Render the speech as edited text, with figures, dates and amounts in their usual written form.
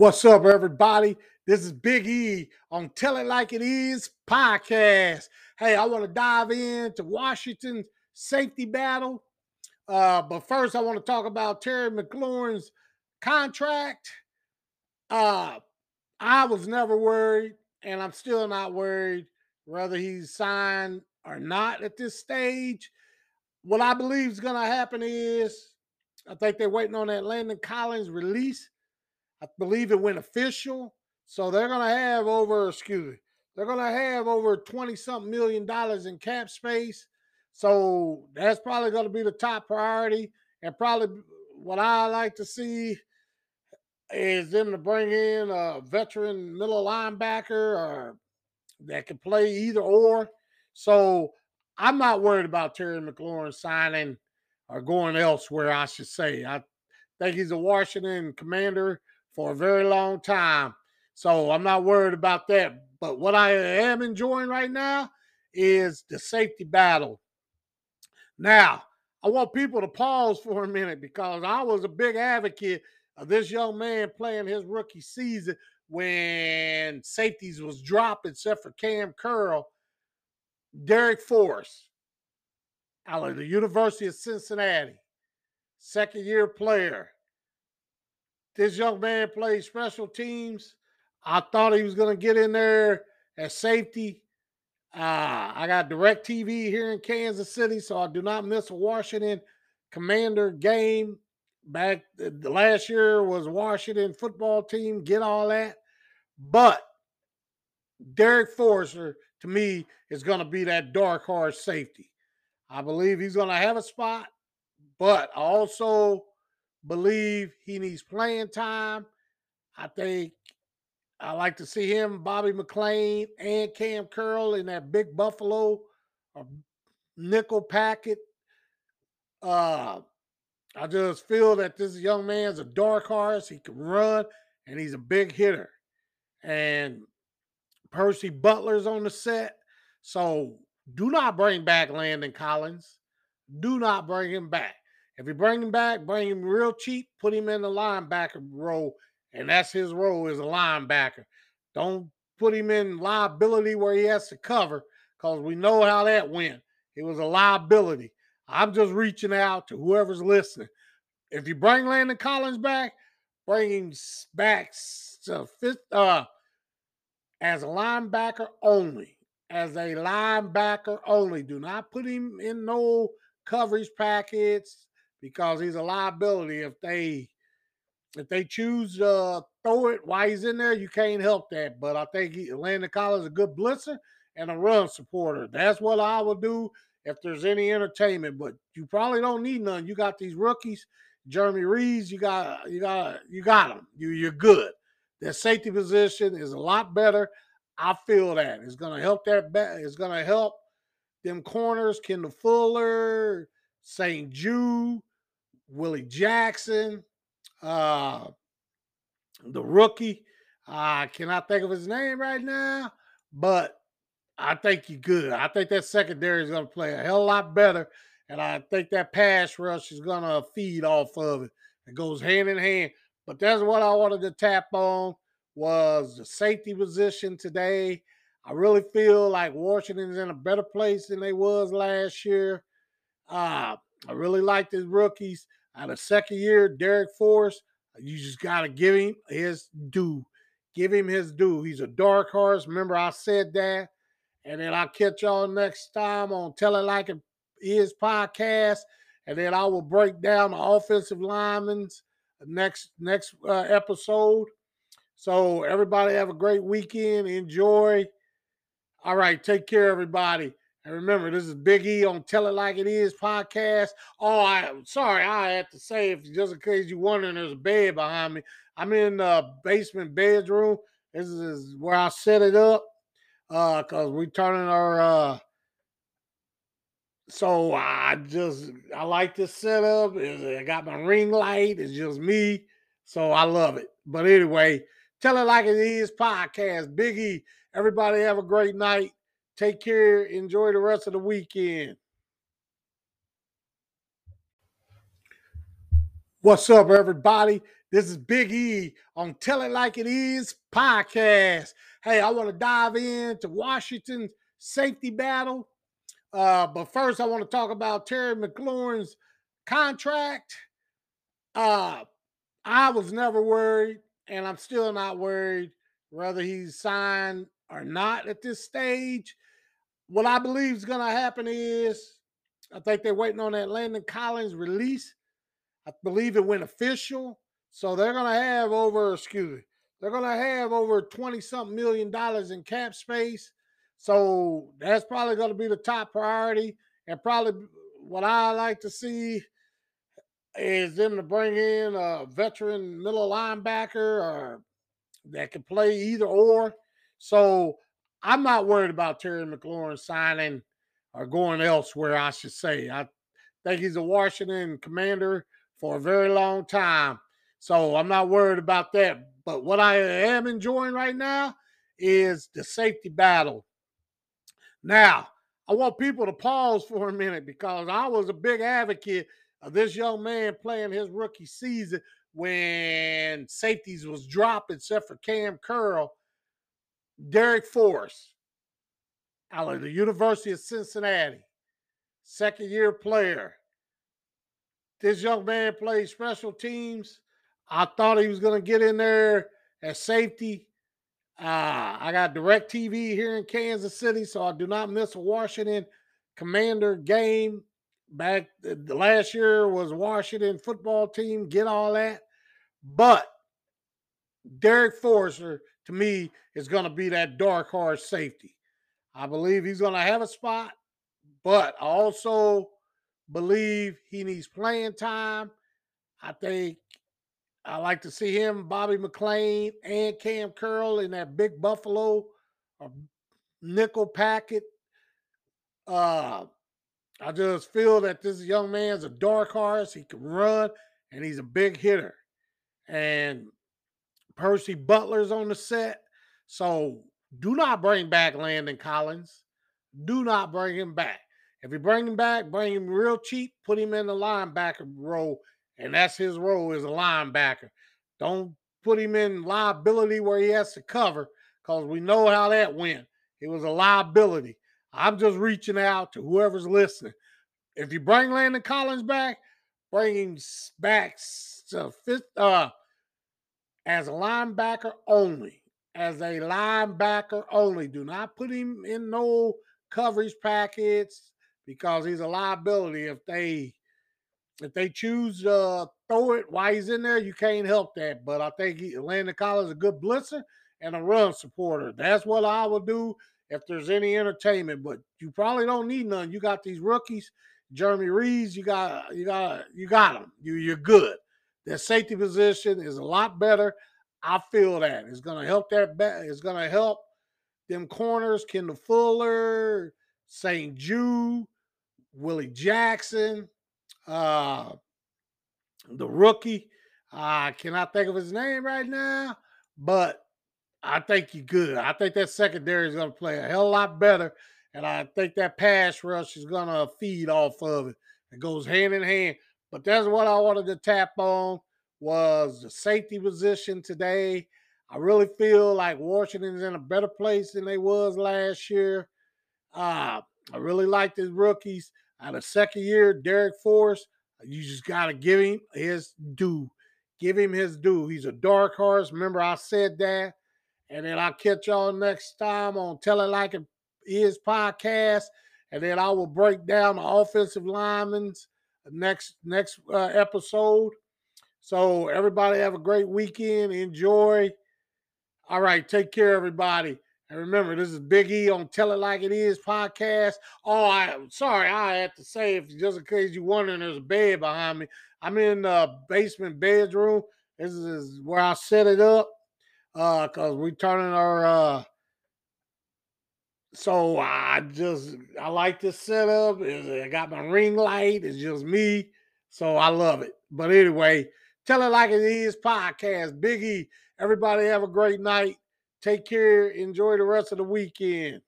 What's up, everybody? This is Big E on Tell It Like It Is podcast. Hey, I want to dive into Washington's safety battle. But first, I want to talk about Terry McLaurin's contract. I was never worried, and I'm still not worried whether he's signed or not at this stage. What I believe is going to happen is I think they're waiting on that Landon Collins release. I believe it went official. So they're going to have over $20-something million in cap space. So that's probably going to be the top priority. And probably what I like to see is them to bring in a veteran middle linebacker or that can play either or. So I'm not worried about Terry McLaurin signing or going elsewhere, I should say. I think he's a Washington Commander for a very long time. So I'm not worried about that. But what I am enjoying right now is the safety battle. Now, I want people to pause for a minute because I was a big advocate of this young man playing his rookie season when safeties was dropped except for Cam Curl. Darrick Forrest out of the University of Cincinnati, second-year player. This young man played special teams. I thought he was going to get in there at safety. I got DirecTV here in Kansas City, so I do not miss a Washington Commander game. Back the last year was Washington football team, get all that. But Derek Forrester, to me, is going to be that dark horse safety. I believe he's going to have a spot, but I also believe he needs playing time. I think I like to see him, Bobby McLain, and Cam Curl in that big buffalo or nickel packet. I just feel that this young man's a dark horse. He can run, and he's a big hitter. And Percy Butler's on the set. So do not bring back Landon Collins. Do not bring him back. If you bring him back, bring him real cheap, put him in the linebacker role, and that's his role as a linebacker. Don't put him in liability where he has to cover because we know how that went. It was a liability. I'm just reaching out to whoever's listening. If you bring Landon Collins back, bring him back to as a linebacker only, Do not put him in no coverage packets because he's a liability. If they choose to throw it while he's in there, you can't help that. But I think Landon Collins is a good blitzer and a run supporter. That's what I will do if there's any entertainment. But you probably don't need none. You got these rookies, Jeremy Rees. You got them. You're good. Their safety position is a lot better. I feel that it's going to help that. It's going to help them corners, Kendall Fuller, St. Jude, Willie Jackson, the rookie. I cannot think of his name right now, but I think you're good. I think that secondary is going to play a hell of a lot better, and I think that pass rush is going to feed off of it. It goes hand in hand. But that's what I wanted to tap on was the safety position today. I really feel like Washington's in a better place than they was last year. I really like the rookies. Out of second year, Darrick Forrest, you just got to give him his due. Give him his due. He's a dark horse. Remember, I said that. And then I'll catch y'all next time on Tell It Like It Is podcast. And then I will break down the offensive linemen's next episode. So everybody have a great weekend. Enjoy. All right. Take care, everybody. And remember, this is Big E on Tell It Like It Is podcast. Oh, I'm sorry. I have to say, if just in case you're wondering, there's a bed behind me. I'm in the basement bedroom. This is where I set it up because we're turning our so I like this setup. I got my ring light. It's just me. So I love it. But anyway, Tell It Like It Is podcast. Big E, everybody have a great night. Take care. Enjoy the rest of the weekend. What's up, everybody? This is Big E on Tell It Like It Is podcast. Hey, I want to dive into Washington's safety battle. But first, I want to talk about Terry McLaurin's contract. I was never worried, and I'm still not worried whether he's signed or not at this stage. What I believe is going to happen is I think they're waiting on that Landon Collins release. I believe it went official. So they're going to have over $20-something million in cap space. So that's probably going to be the top priority. And probably what I like to see is them to bring in a veteran middle linebacker or that can play either or. So I'm not worried about Terry McLaurin signing or going elsewhere, I should say. I think he's a Washington Commander for a very long time. So I'm not worried about that. But what I am enjoying right now is the safety battle. Now, I want people to pause for a minute because I was a big advocate of this young man playing his rookie season when safeties was dropped except for Cam Curl. Darrick Forrest out of the University of Cincinnati, second-year player. This young man played special teams. I thought he was going to get in there at safety. I got DirecTV here in Kansas City, so I do not miss a Washington Commander game. Back the last year was Washington football team, get all that. But Derek Forrester, to me, is going to be that dark horse safety. I believe he's going to have a spot, but I also believe he needs playing time. I think I like to see him, Bobby McLain, and Cam Curl in that big Buffalo or nickel packet. I just feel that this young man's a dark horse. He can run, and he's a big hitter. And Percy Butler's on the set. So do not bring back Landon Collins. Do not bring him back. If you bring him back, bring him real cheap, put him in the linebacker role, and that's his role as a linebacker. Don't put him in liability where he has to cover because we know how that went. It was a liability. I'm just reaching out to whoever's listening. If you bring Landon Collins back, bring him back to as a linebacker only. As a linebacker only. Do not put him in no coverage packets because he's a liability. If they choose to throw it while he's in there, you can't help that. But I think Landon Collins is a good blitzer and a run supporter. That's what I would do if there's any entertainment. But you probably don't need none. You got these rookies, Jeremy Rees. You got them. You're good. Their safety position is a lot better. I feel that it's going to help that. It's going to help them corners, Kendall Fuller, St. Jude, Willie Jackson, the rookie. I cannot think of his name right now, but I think you're good. I think that secondary is going to play a hell of a lot better, and I think that pass rush is going to feed off of it. It goes hand in hand. But that's what I wanted to tap on was the safety position today. I really feel like Washington's in a better place than they was last year. I really like the rookies. Out of second year, Darrick Forrest, you just got to give him his due. Give him his due. He's a dark horse. Remember, I said that. And then I'll catch y'all next time on Tell It Like It Is podcast. And then I will break down the offensive linemen's next episode. So everybody have a great weekend. Enjoy. All right. Take care, everybody. And remember, this is Big E on Tell It Like It Is podcast. Oh, I'm sorry. I had to say, if just in case you're wondering, there's a bed behind me. I'm in the basement bedroom. This is where I set it up because we're turning our so I like this setup. I got my ring light. It's just me. So I love it. But anyway, Tell It Like It Is podcast. Big E. Everybody have a great night. Take care. Enjoy the rest of the weekend.